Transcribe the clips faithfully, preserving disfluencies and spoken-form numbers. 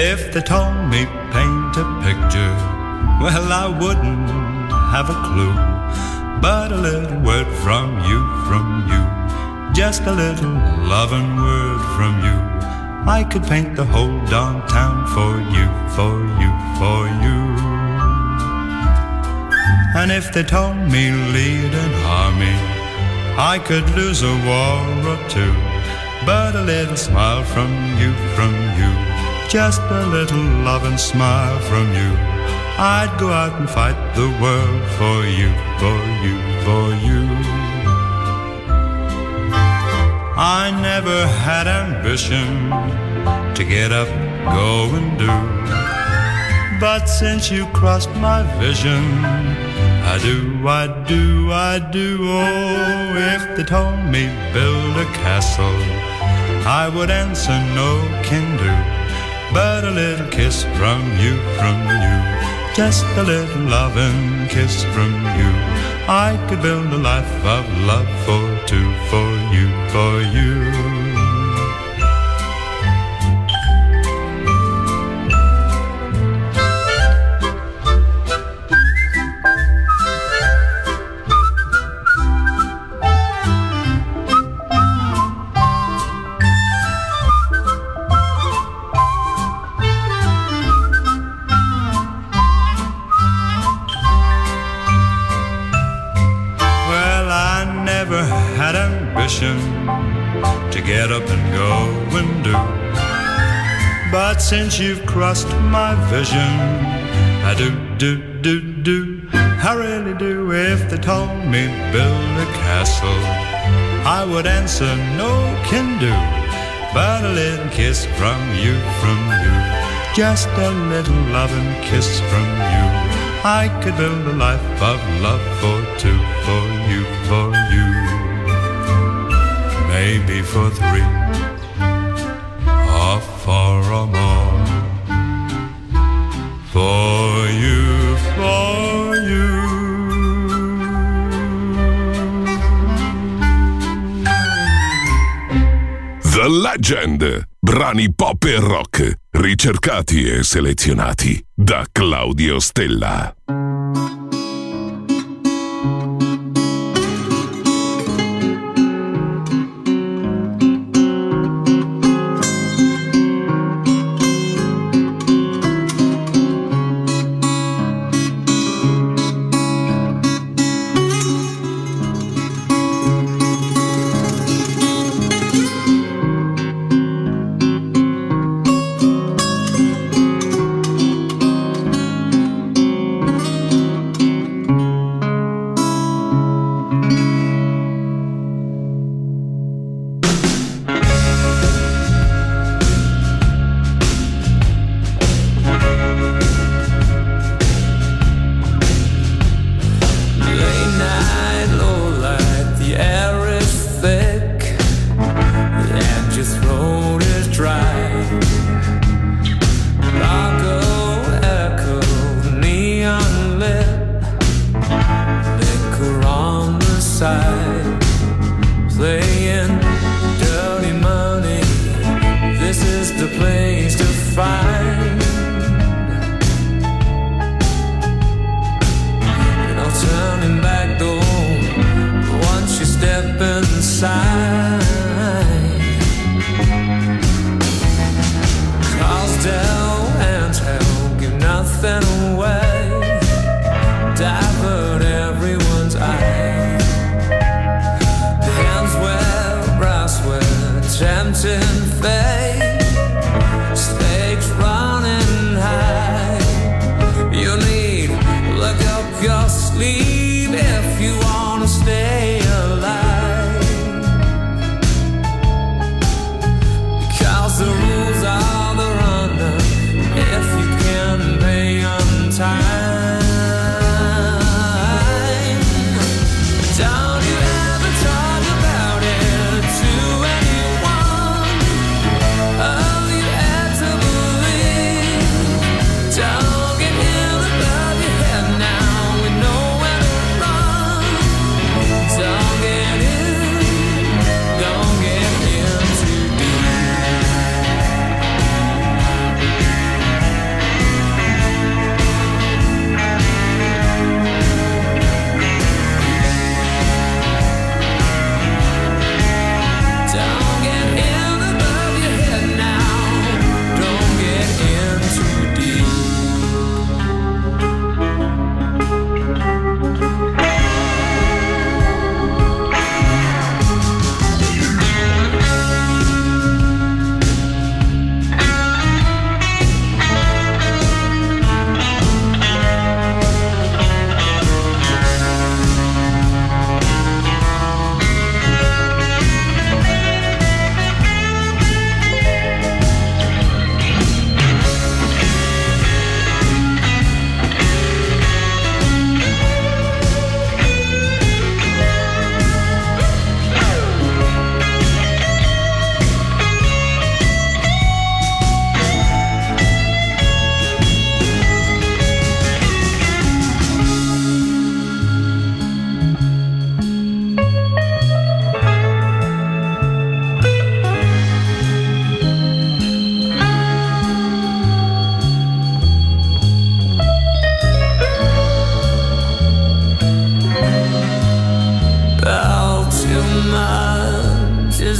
If they told me paint a picture, well, I wouldn't have a clue. But a little word from you, from you, just a little loving word from you, I could paint the whole downtown for you, for you, for you. And if they told me lead an army, I could lose a war or two. But a little smile from you, from you, just a little loving smile from you, I'd go out and fight the world for you, for you, for you. I never had ambition to get up, go and do. But since you crossed my vision, I do, I do, I do, oh, if they told me build a castle, I would answer no can do, but a little kiss from you, from you, just a little loving kiss from you, I could build a life of love for two, for you, for you. To get up and go and do, but since you've crossed my vision, I do, do, do, do, I really do. If they told me build a castle, I would answer no can do, but a little kiss from you, from you, just a little loving kiss from you, I could build a life of love for two, for you, for you. Maybe for three, or four or more, for you, for you. The Legend, brani pop e rock, ricercati e selezionati da Claudio Stella. Your sleeve if you wanna stay alive.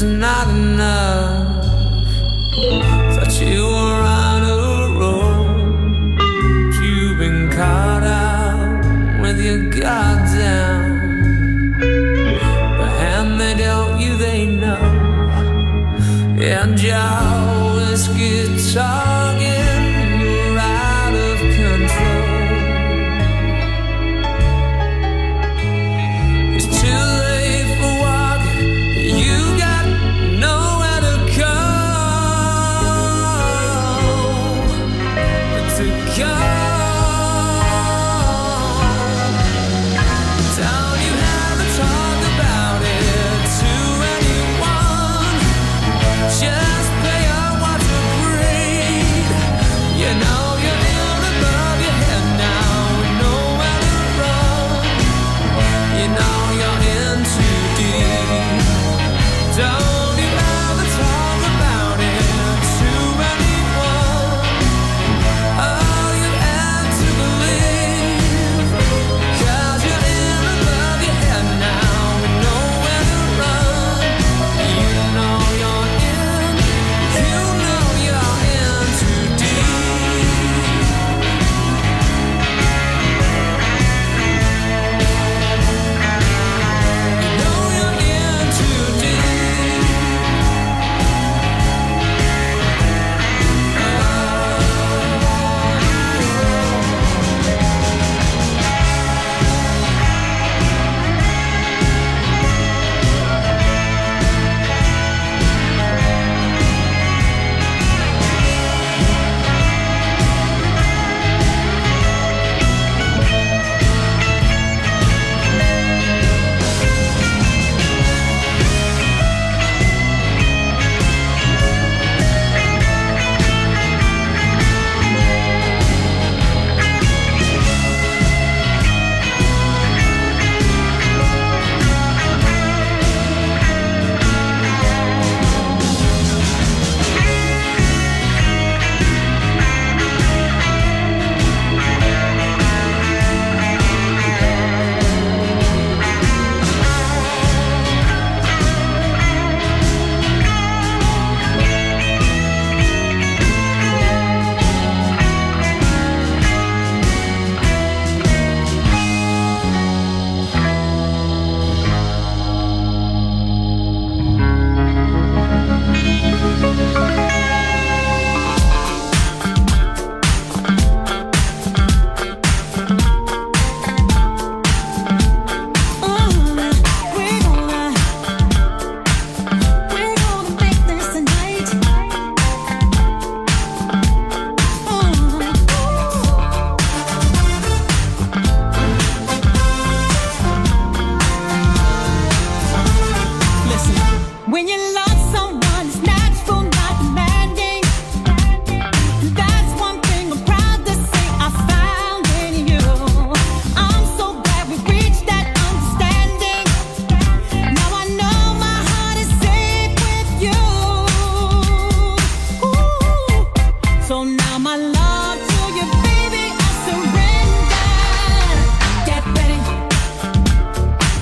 is not enough. Thought you were on a roll, but you've been caught out with your guard down. The hand they dealt you, they know, and you're always guitar-ing. You're out of control. It's too.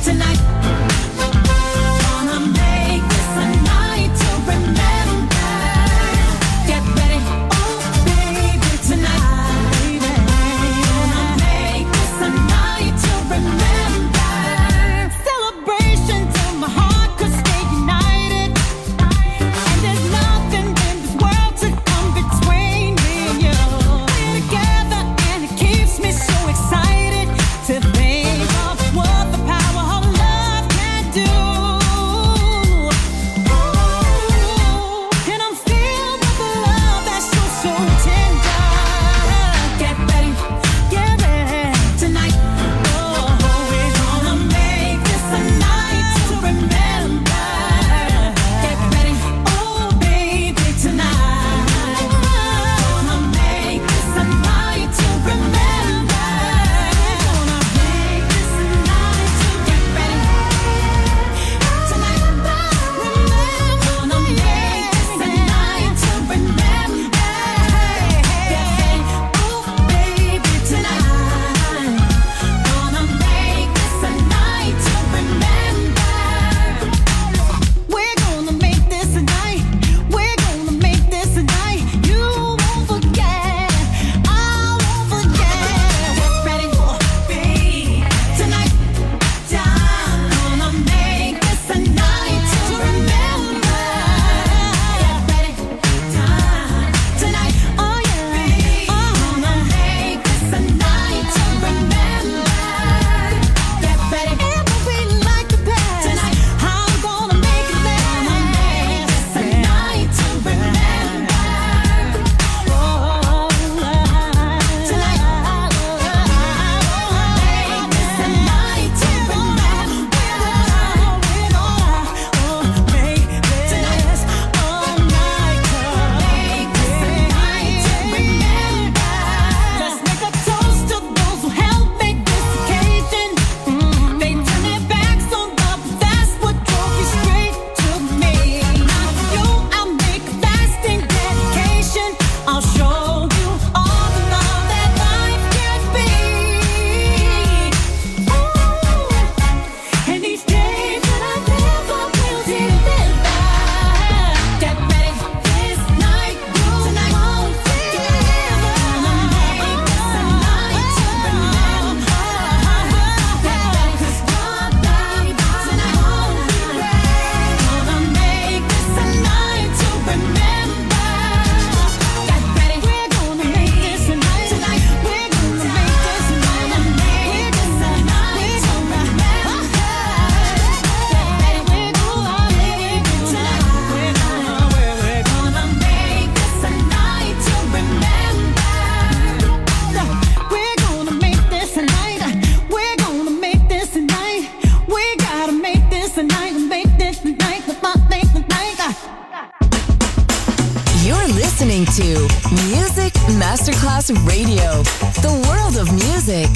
Tonight, gonna make this a night. listening to Music Masterclass Radio, the world of music.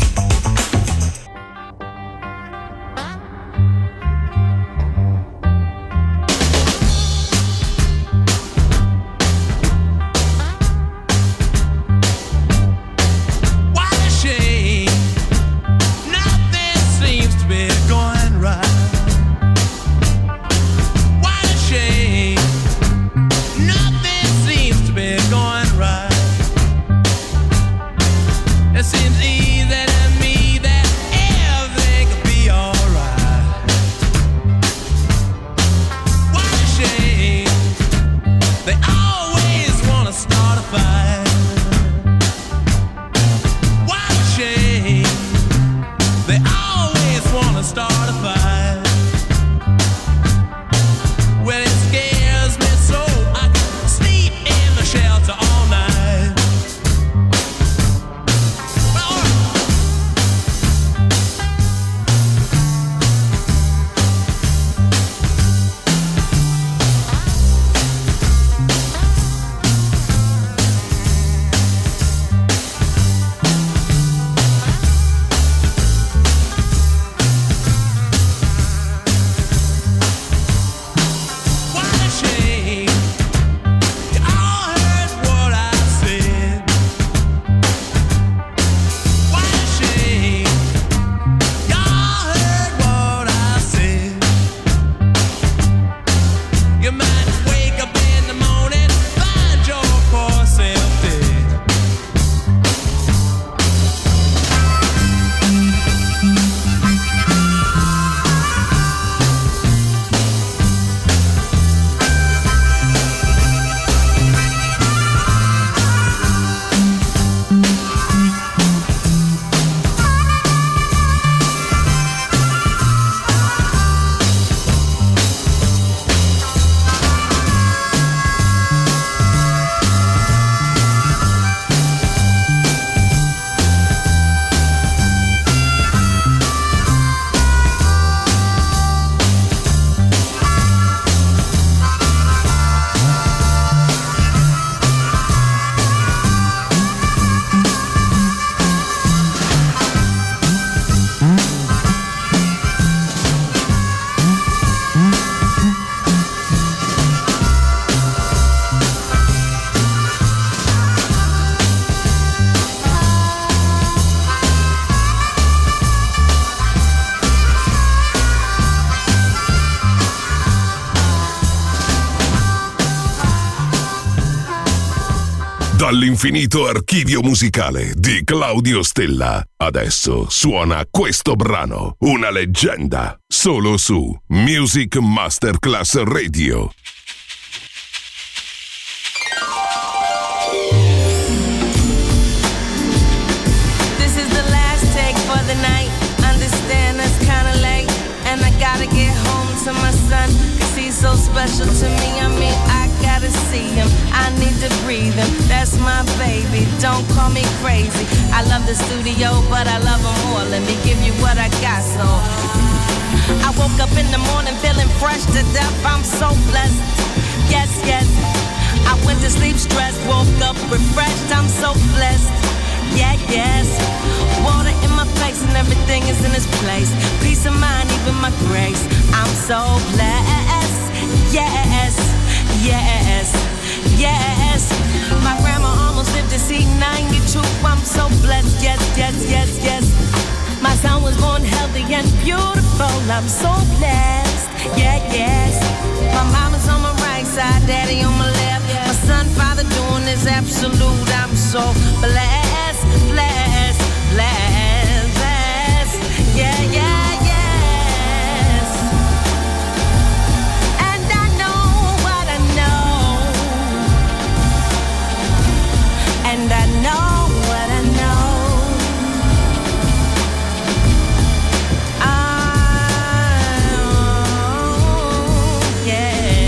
All'infinito archivio musicale di Claudio Stella. Adesso suona questo brano, una leggenda, solo su Music Masterclass Radio. This is the last take for the night. Understand it's kinda late, and I gotta get home to my son, 'cause he's so special to me. I mean, I gotta see him, I need to breathe him. That's my baby, don't call me crazy. I love the studio, but I love him more. Let me give you what I got, so I woke up in the morning feeling fresh to death. I'm so blessed, yes, yes. I went to sleep stressed, woke up refreshed. I'm so blessed, yeah, yes. Water in my face and everything is in its place. Peace of mind, even my grace. I'm so blessed, yes. Yes, yes. My grandma almost lived to see ninety-two. I'm so blessed, yes, yes, yes, yes. My son was born healthy and beautiful. I'm so blessed, yeah, yes. My mama's on my right side, daddy on my left. My son, father doing his absolute. I'm so blessed, blessed, blessed, blessed. Yeah, yeah. And I know what I know. Oh, yeah.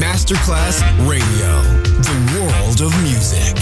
Masterclass Radio, the world of music.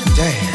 to dance.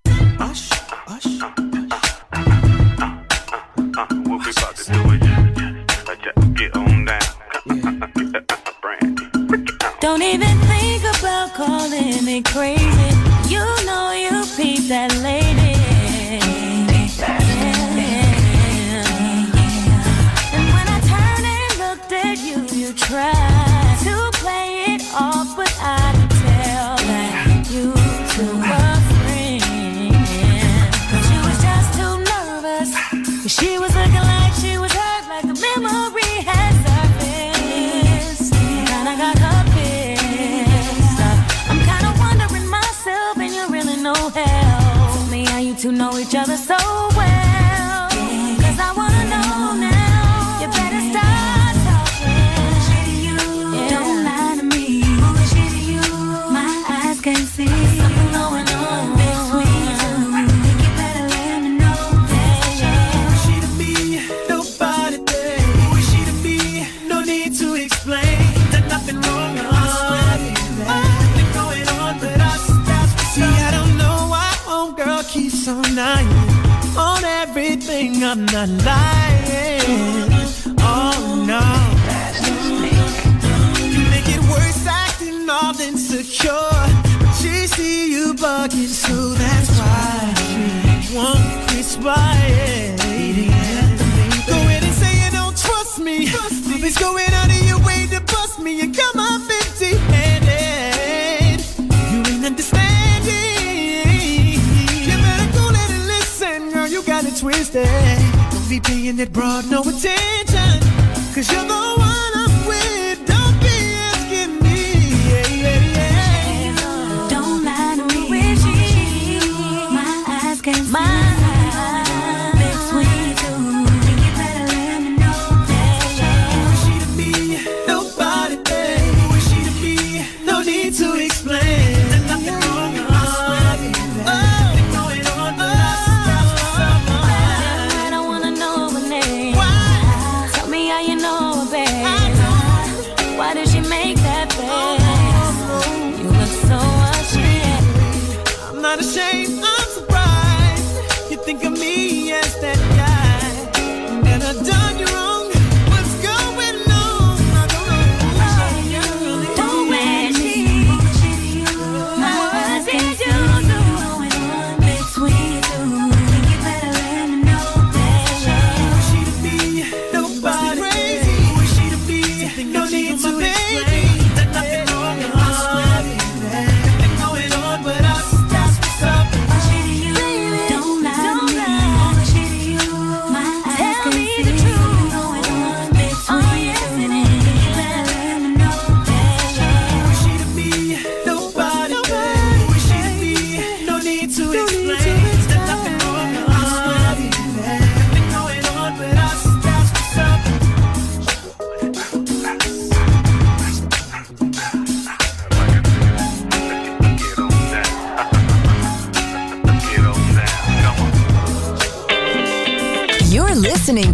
Hush, hush, hush. Uh, what we about to do is just get on down. Don't even think about calling me crazy. You know you peeped that lady. And when I turned and looked at you, you tried. I'm kind to know each other so well, 'cause I wanna know now. You better start talking. You don't lie to me. My eyes can't see something going on between us. I think you better let me know. Who is she to be? Nobody there. Who is she to be? No need to explain. There's nothing wrong with us. Keeps on lying on everything. I'm not lying. Oh no, that's the snake. You make it worse acting all insecure. But she see you bugging, so that's why she won't quit spying. Go in and say you don't trust me. Please go in out of your way to bust me and come on fifty-handed. You ain't understand. Twisted. Don't be paying that broad no attention, 'cause you're the one I'm with. Don't be asking me. Yeah, yeah, yeah. Don't lie to me. My eyes can't see. My eyes between two. Think you better let me know that. Who is she to be? Nobody there. Who is she to be? No need to explain. There's nothing wrong with us. Listening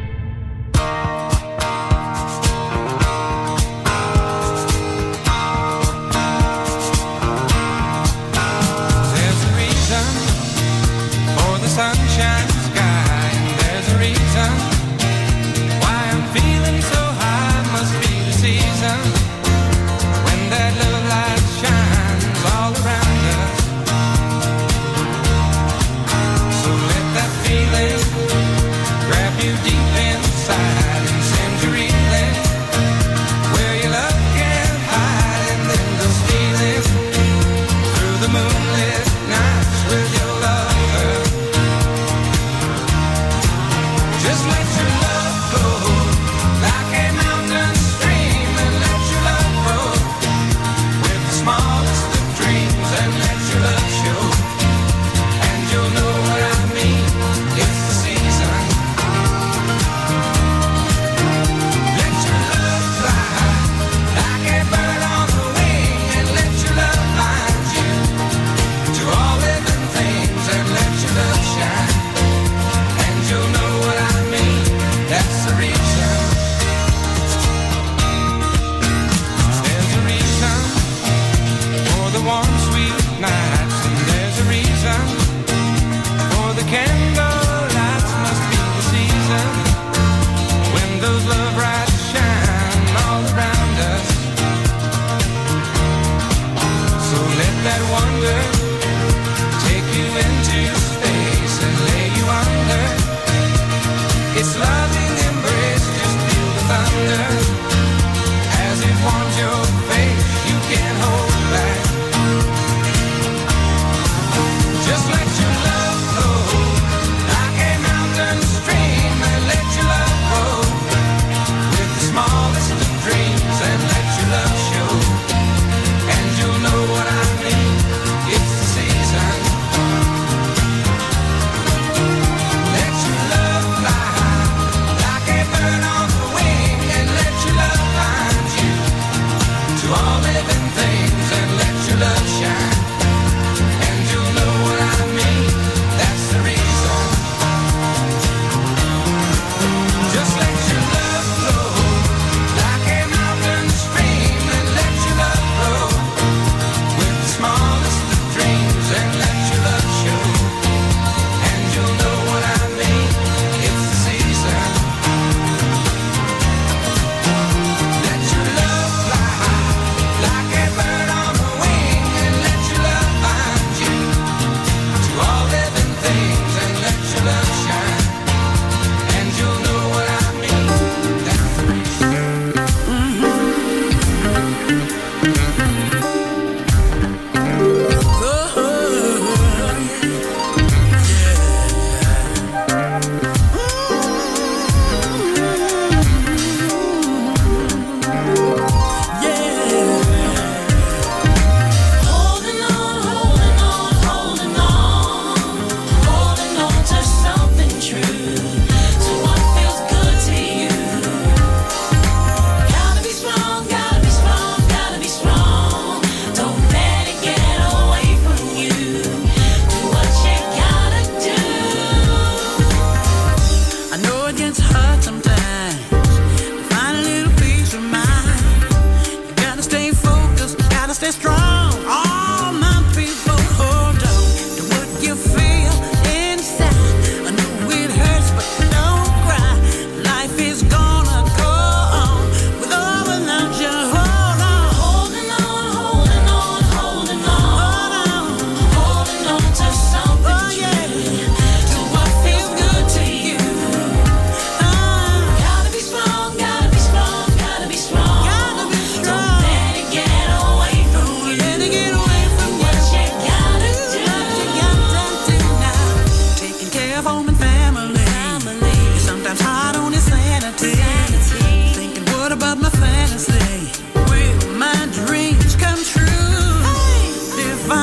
There's a reason for the sunshine sky. There's a reason. Just let your love flow like a mountain stream.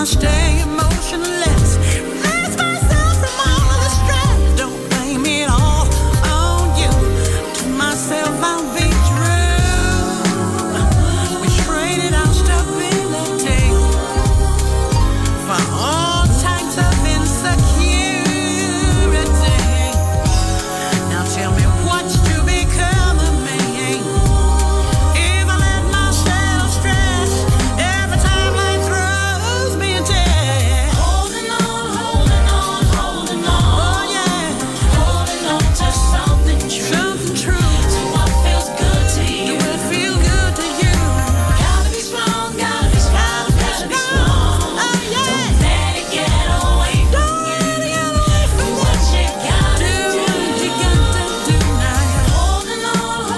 I stay emotionless. Release myself from all of the stress. Don't blame it all on you. To myself I'll be true. We traded our stability for all types of insecurity. Now tell me what's to become of me. If I let myself stress every time life throws me a test. Holding on, holding on, holding on. Oh yeah, holding on to something true. Something true. To what feels good to you. Do it feel good to you? Gotta be strong, gotta be strong, gotta be strong. Oh yeah. Don't let it get away from you. Do what you gotta do. Do what you gotta do now. Holding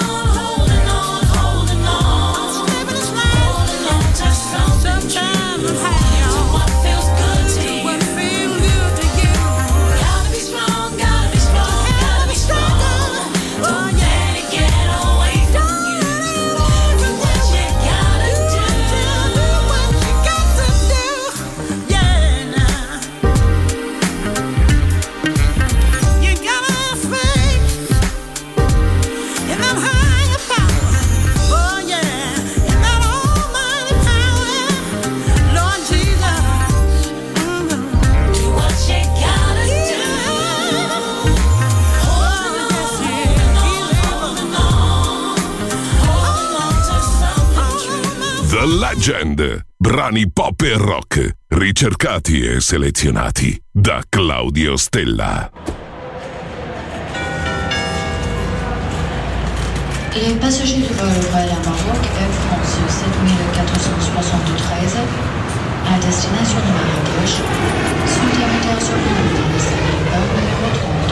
on, holding on, holding on. Holding on to something true. To what feels good to you. Gotta be strong, gotta be strong, gotta be strong. Don't let it get away from you. Do what you gotta do. We tried our stability. Yes, we did. All types of insecurity. Tell me what, what would become of me? If I let myself stress every time life throws me a test. Holding on, holding on, oh yeah. Holding on to something true. I know it gets hard. Yes, it does. Gotta be strong, gotta be strong, gotta be strong. Gotta be strong. Don't let it get away from you. Don't let it get away. Do what you gotta do. Holding on, holding on, holding on. Holding on to something true. To what feels good to you. Gotta be strong, gotta be strong, gotta be strong. Don't let it get away from you. Do what you gotta do. Do what you gotta do. Yeah, now you gotta faith in that higher power. Oh yeah, in that almighty power, Lord Jesus. Do what you gotta do. Holding on, holding on, holding on to something true. The Legend. Brani pop e rock ricercati e selezionati da Claudio Stella. Les passagers du vol Royal Maroc Air France sept mille quatre cent soixante-treize à destination de Marrakech sont terminés sur l'île de l'Espagne, vol numéro trente.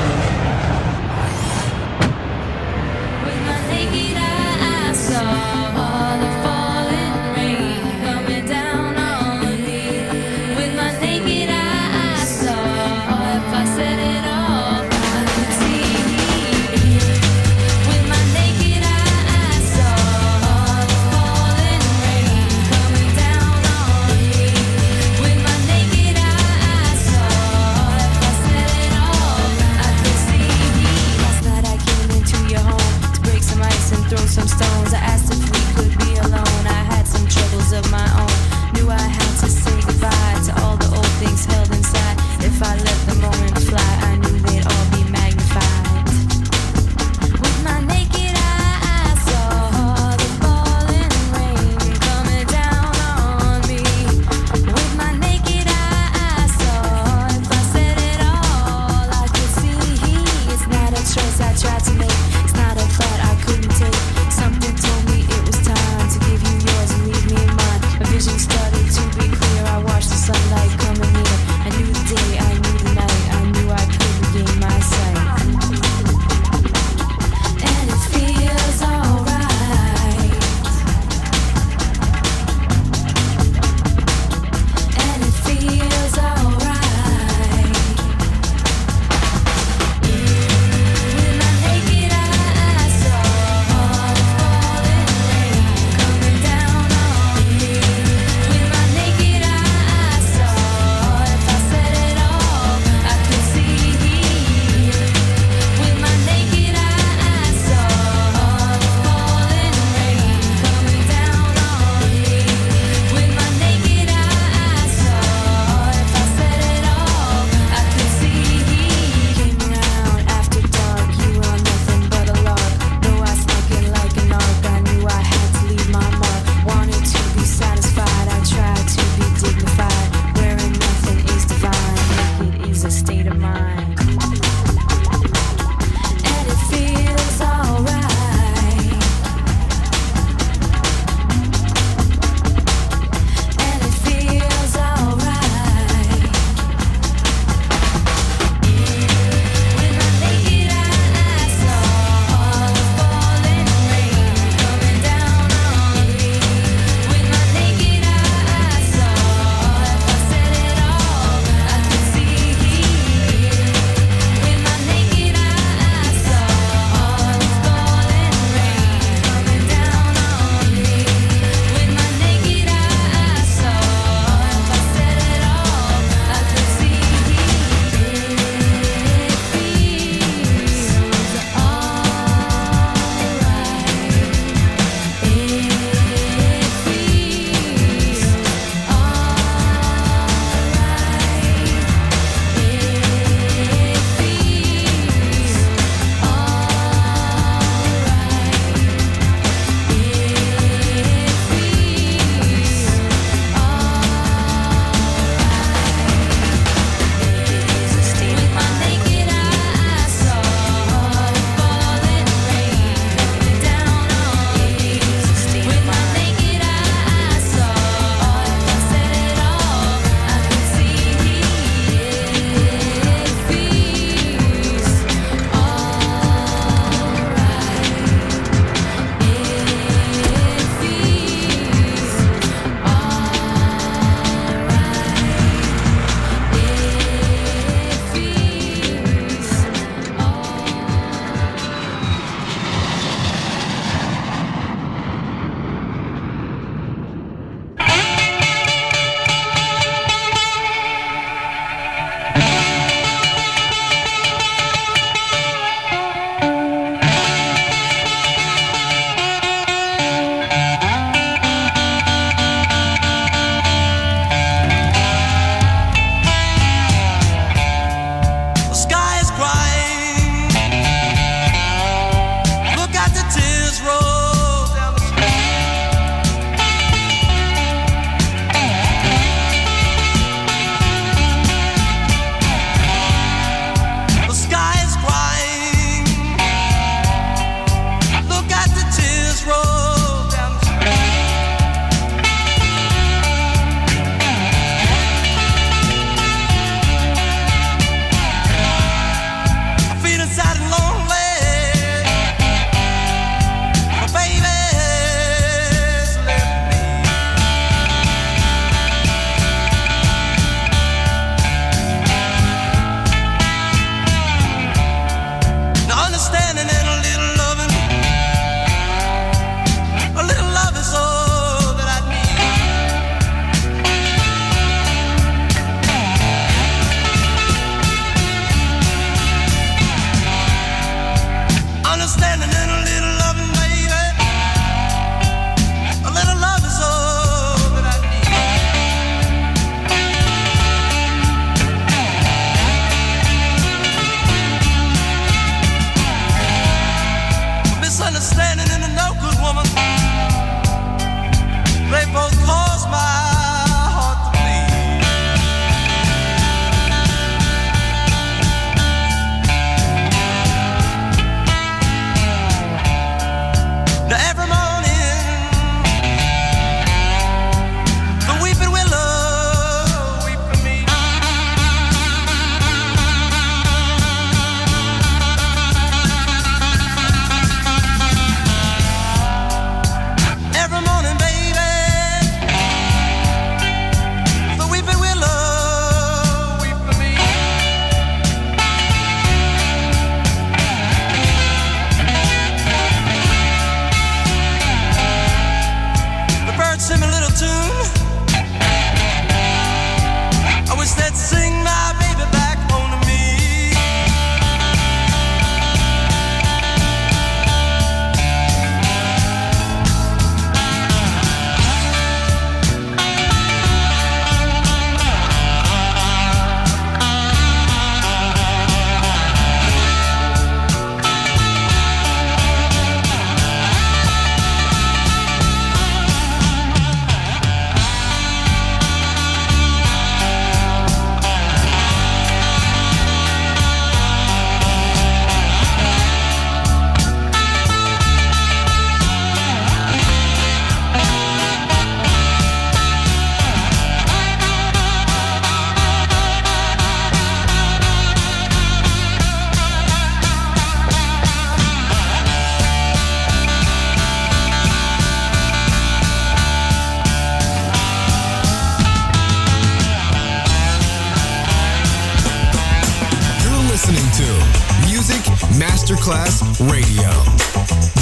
Masterclass Radio,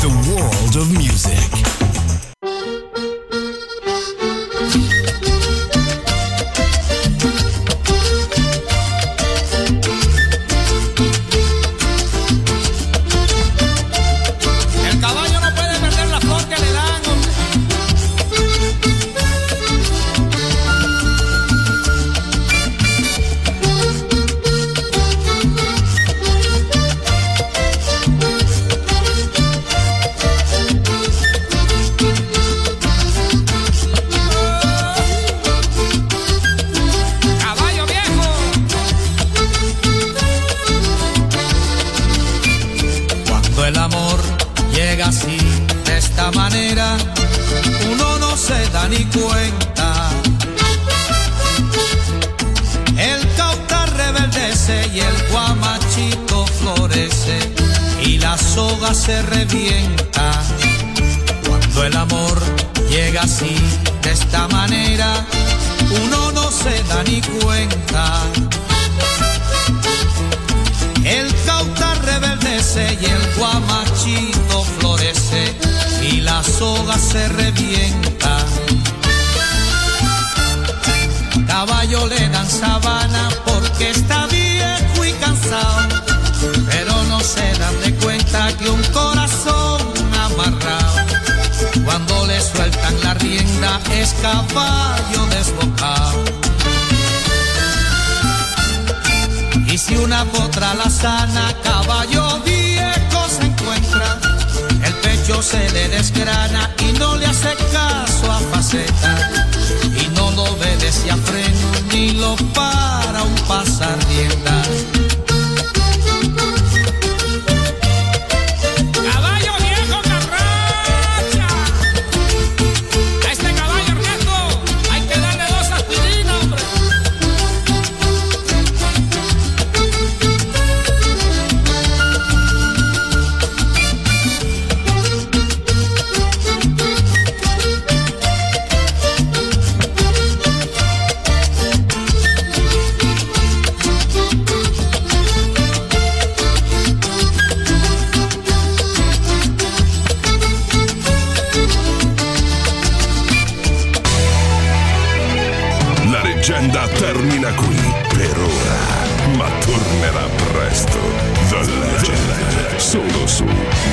the world of music. Se revienta cuando el amor llega así, de esta manera, uno no se da ni cuenta. El cautar reverdece y el guamachito florece y la soga se revienta. Caballo le dan sabana porque está viejo y cansado, pero no se dan de cuenta que un corazón amarrado, cuando le sueltan la rienda, es caballo desbocado. Y si una potra la sana, caballo viejo se encuentra, el pecho se le desgrana y no le hace caso a faceta, y no lo obedece a freno ni lo para un pasarrienda.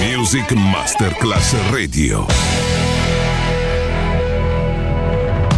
Music Masterclass Radio.